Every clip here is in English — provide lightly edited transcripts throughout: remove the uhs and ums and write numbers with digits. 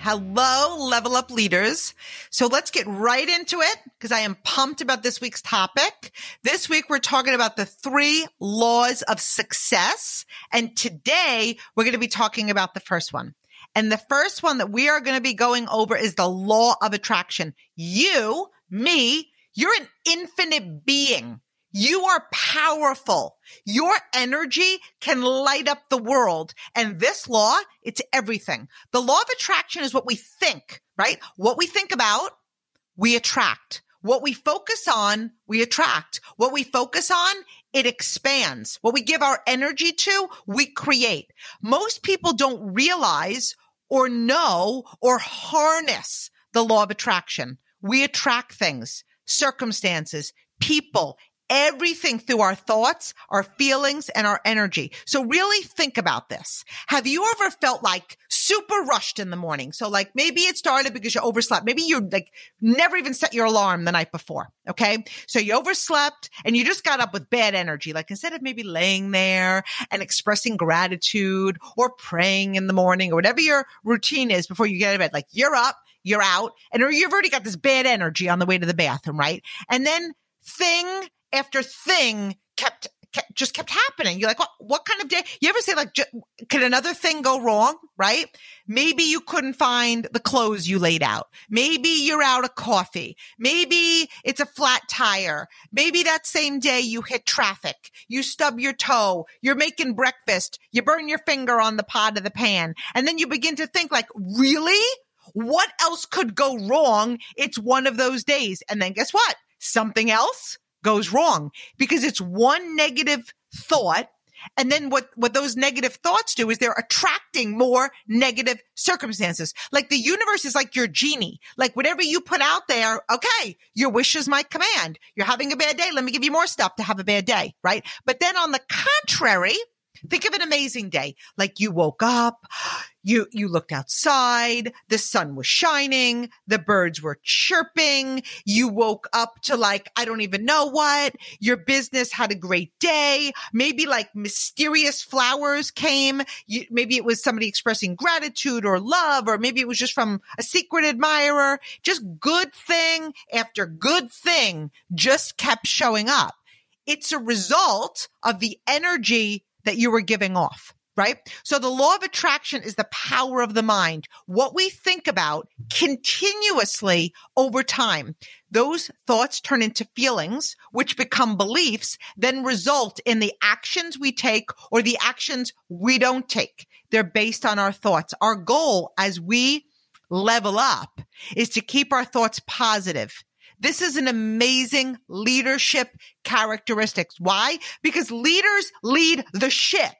Hello, Level Up leaders. So let's get right into it because I am pumped about this week's topic. This week, we're talking about the 3 laws of success. And today, we're going to be talking about the first one. And the first one that we are going to be going over is the law of attraction. You, me, you're an infinite being. You are powerful. Your energy can light up the world. And this law, it's everything. The law of attraction is what we think, right? What we think about, we attract. What we focus on, we attract. What we focus on, it expands. What we give our energy to, we create. Most people don't realize or know or harness the law of attraction. We attract things, circumstances, people, everything through our thoughts, our feelings, and our energy. So really think about this. Have you ever felt like super rushed in the morning? So like maybe it started because you overslept. Maybe you like never even set your alarm the night before. Okay. So you overslept and you just got up with bad energy. Like instead of maybe laying there and expressing gratitude or praying in the morning or whatever your routine is before you get out of bed, like you're up, you're out, and or you've already got this bad energy on the way to the bathroom, right? And then thing after thing kept happening. You're like, what kind of day? You ever say like, could another thing go wrong? Right? Maybe you couldn't find the clothes you laid out. Maybe you're out of coffee. Maybe it's a flat tire. Maybe that same day you hit traffic. You stub your toe. You're making breakfast. You burn your finger on the pot of the pan. And then you begin to think like, really? What else could go wrong? It's one of those days. And then guess what? Something else goes wrong because it's one negative thought. And then what those negative thoughts do is they're attracting more negative circumstances. Like the universe is like your genie, like whatever you put out there. Okay. Your wish is my command. You're having a bad day. Let me give you more stuff to have a bad day. Right. But then on the contrary, think of an amazing day. Like you woke up, you looked outside, the sun was shining, the birds were chirping, you woke up to like, I don't even know what, your business had a great day, maybe like mysterious flowers came, maybe it was somebody expressing gratitude or love, or maybe it was just from a secret admirer, just good thing after good thing just kept showing up. It's a result of the energy that you were giving off, right? So the law of attraction is the power of the mind. What we think about continuously over time, those thoughts turn into feelings, which become beliefs, then result in the actions we take or the actions we don't take. They're based on our thoughts. Our goal as we level up is to keep our thoughts positive. This is an amazing leadership characteristic. Why? Because leaders lead the ship.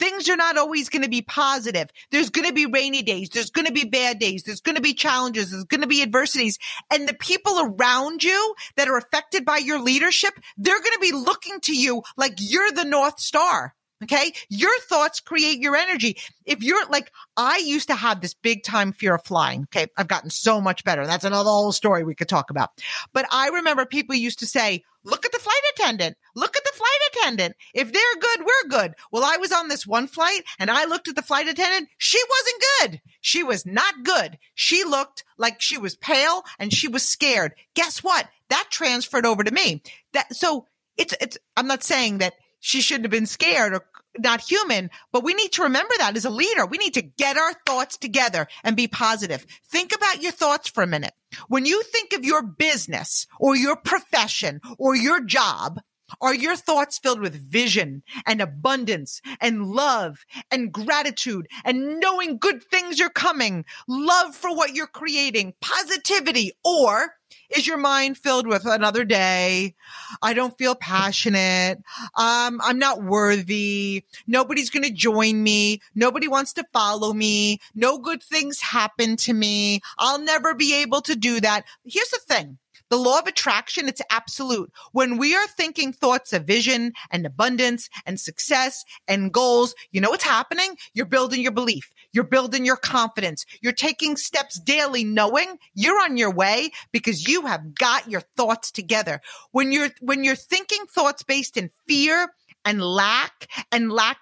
Things are not always going to be positive. There's going to be rainy days. There's going to be bad days. There's going to be challenges. There's going to be adversities. And the people around you that are affected by your leadership, they're going to be looking to you like you're the North Star. Okay. Your thoughts create your energy. If you're like, I used to have this big time fear of flying. Okay. I've gotten so much better. That's another whole story we could talk about. But I remember people used to say, look at the flight attendant. Look at the flight attendant. If they're good, we're good. Well, I was on this one flight and I looked at the flight attendant. She wasn't good. She was not good. She looked like she was pale and she was scared. Guess what? That transferred over to me. So I'm not saying that she shouldn't have been scared or not human, but we need to remember that as a leader, we need to get our thoughts together and be positive. Think about your thoughts for a minute. When you think of your business or your profession or your job, are your thoughts filled with vision and abundance and love and gratitude and knowing good things are coming, love for what you're creating, positivity, or Is your mind filled with another day? I don't feel passionate. I'm not worthy. Nobody's going to join me. Nobody wants to follow me. No good things happen to me. I'll never be able to do that. Here's the thing. The law of attraction, it's absolute. When we are thinking thoughts of vision and abundance and success and goals, you know what's happening? You're building your belief. You're building your confidence. You're taking steps daily knowing you're on your way because you have got your thoughts together. When you're thinking thoughts based in fear and lack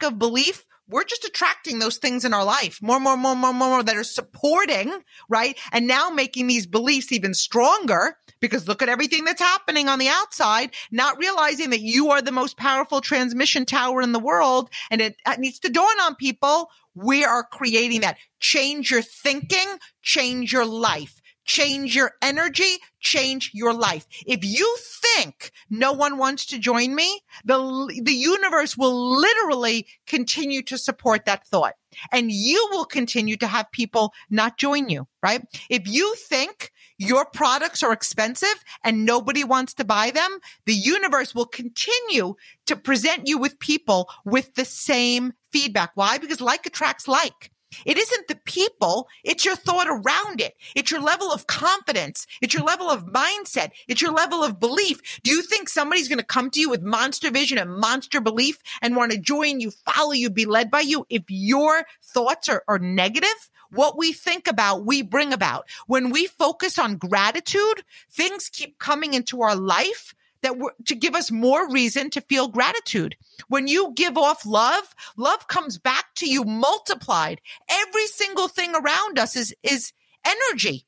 of belief, we're just attracting those things in our life, more that are supporting, right? And now making these beliefs even stronger because look at everything that's happening on the outside, not realizing that you are the most powerful transmission tower in the world. And it needs to dawn on people. We are creating that. Change your thinking, change your life. Change your energy, change your life. If you think no one wants to join me, the universe will literally continue to support that thought. And you will continue to have people not join you, right? If you think your products are expensive and nobody wants to buy them, the universe will continue to present you with people with the same feedback. Why? Because like attracts like. It isn't the people, it's your thought around it. It's your level of confidence. It's your level of mindset. It's your level of belief. Do you think somebody's going to come to you with monster vision and monster belief and want to join you, follow you, be led by you? If your thoughts are negative, what we think about, we bring about. When we focus on gratitude, things keep coming into our life to give us more reason to feel gratitude. When you give off love, love comes back to you multiplied. Every single thing around us is energy.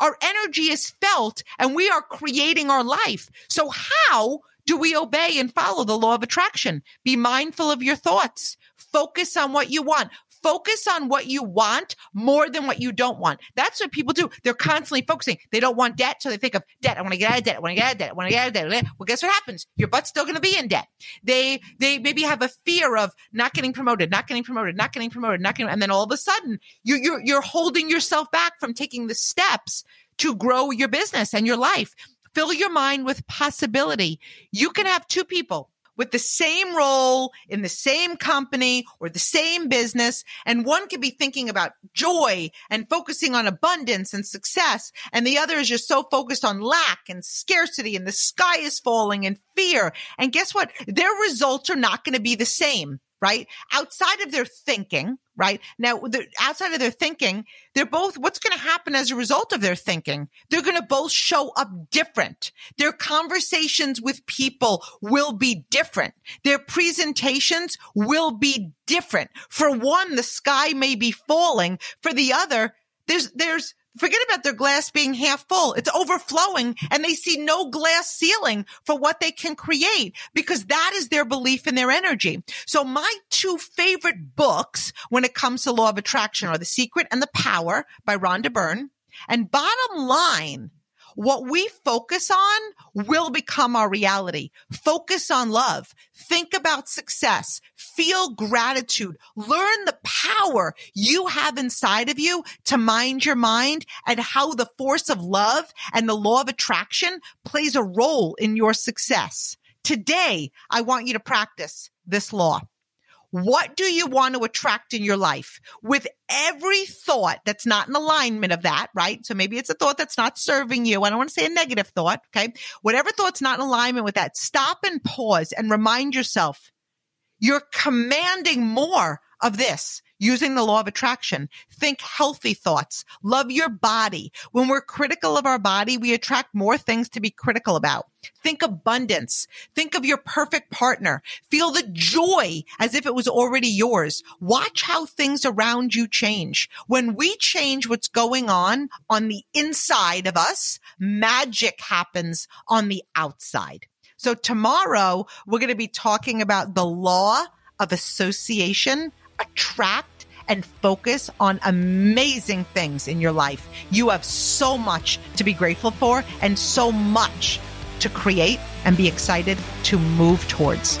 Our energy is felt and we are creating our life. So how do we obey and follow the law of attraction? Be mindful of your thoughts. Focus on what you want. Focus on what you want more than what you don't want. That's what people do. They're constantly focusing. They don't want debt, so they think of debt. I want to get out of debt. I want to get out of debt. I want to get out of debt. Well, guess what happens? Your butt's still going to be in debt. They maybe have a fear of not getting promoted, and then all of a sudden you're holding yourself back from taking the steps to grow your business and your life. Fill your mind with possibility. You can have two people with the same role in the same company or the same business. And one could be thinking about joy and focusing on abundance and success. And the other is just so focused on lack and scarcity and the sky is falling and fear. And guess what? Their results are not going to be the same, right? Outside of their thinking, right? Now, outside of their thinking, they're both, what's going to happen as a result of their thinking? They're going to both show up different. Their conversations with people will be different. Their presentations will be different. For one, the sky may be falling. For the other, forget about their glass being half full. It's overflowing and they see no glass ceiling for what they can create because that is their belief and their energy. So my two favorite books when it comes to law of attraction are The Secret and The Power by Rhonda Byrne. And bottom line, what we focus on will become our reality. Focus on love. Think about success. Feel gratitude. Learn the power you have inside of you to mind your mind and how the force of love and the law of attraction plays a role in your success. Today, I want you to practice this law. What do you want to attract in your life? With every thought that's not in alignment of that, right? So maybe it's a thought that's not serving you. I don't want to say a negative thought, okay? Whatever thought's not in alignment with that, stop and pause and remind yourself, you're commanding more of this using the law of attraction. Think healthy thoughts. Love your body. When we're critical of our body, we attract more things to be critical about. Think abundance. Think of your perfect partner. Feel the joy as if it was already yours. Watch how things around you change. When we change what's going on the inside of us, magic happens on the outside. So tomorrow, we're going to be talking about the law of association. Attract and focus on amazing things in your life. You have so much to be grateful for and so much to create and be excited to move towards.